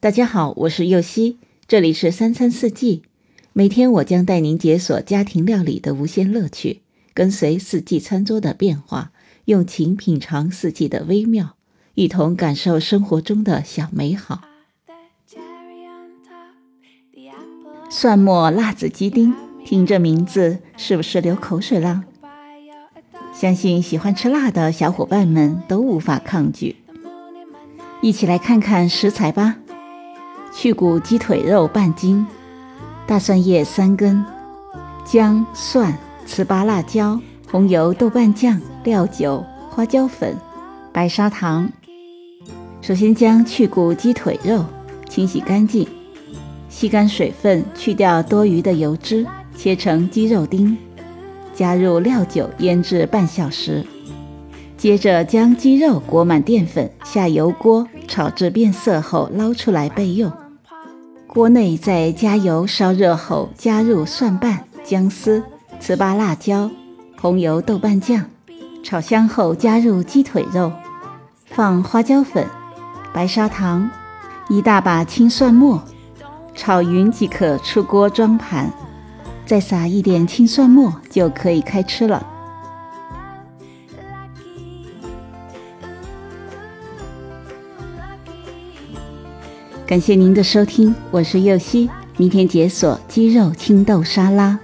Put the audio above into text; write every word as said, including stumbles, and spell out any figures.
大家好，我是柚希，这里是三餐四季。每天我将带您解锁家庭料理的无限乐趣，跟随四季餐桌的变化，用情品尝四季的微妙，一同感受生活中的小美好。蒜末辣子鸡丁，听这名字是不是流口水了？相信喜欢吃辣的小伙伴们都无法抗拒。一起来看看食材吧。去骨鸡腿肉半斤，大蒜叶三根，姜、蒜、糍粑、辣椒、红油、豆瓣酱、料酒、花椒粉、白砂糖。首先将去骨鸡腿肉清洗干净，吸干水分，去掉多余的油脂，切成鸡肉丁，加入料酒腌制半小时。接着将鸡肉裹满淀粉，下油锅炒至变色后捞出来备用。锅内再加油烧热后，加入蒜瓣、姜丝、糍粑、辣椒、红油、豆瓣酱，炒香后加入鸡腿肉，放花椒粉、白砂糖，一大把青蒜末，炒匀即可出锅装盘。再撒一点青蒜末就可以开吃了。感谢您的收听，我是柚希，明天解锁鸡肉青豆沙拉。